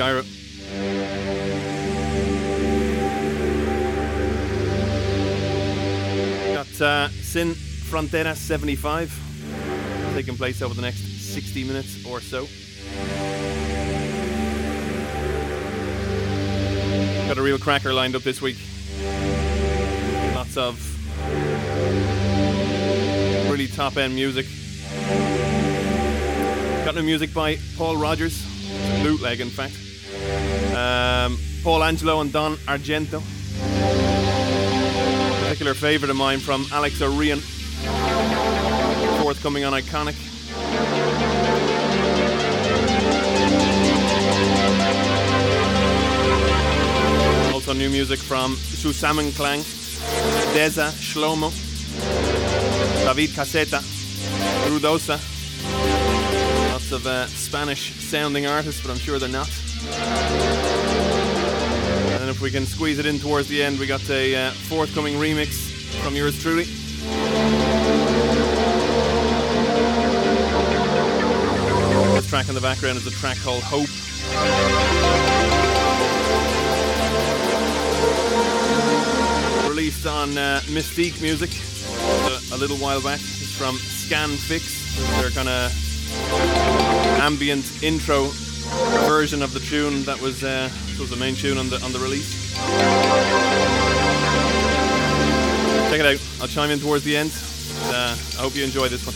Gyro. Got Sin Fronteras 75 taking place over the next 60 minutes or so. Got a real cracker lined up this week. Lots of really top end music. Got new music by Paul Rogers, bootleg in fact. Paul Angelo and Don Argento. A particular favourite of mine from Alex O'Rion. Forthcoming on ICONYC. Also new music from Zusammenklang, Dezza Shlomo, David Kaseta, Rudosa. Lots of Spanish sounding artists, but I'm sure they're not. And if we can squeeze it in towards the end, we got a forthcoming remix from yours truly. This track in the background is a track called Hope. Released on Mistique Music a little while back. It's from Scanfix. They're kind of ambient intro version of the tune that was the main tune on the release. Check it out. I'll chime in towards the end. And, I hope you enjoy this one.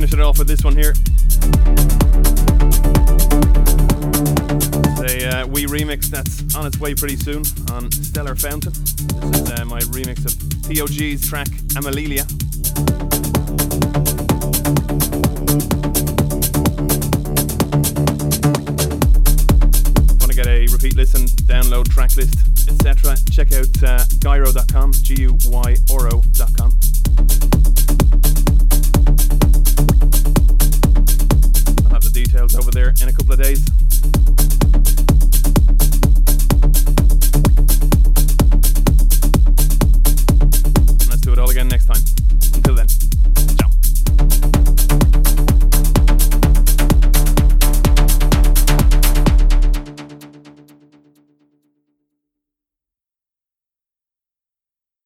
finishing it off with this one here. It's a wee remix that's on its way pretty soon on Stellar Fountain. This is my remix of TOG's track Amalelia. Want to get a repeat listen, download track list, etc., check out gyro.com, gyro.com. I'll have the details over there in a couple of days.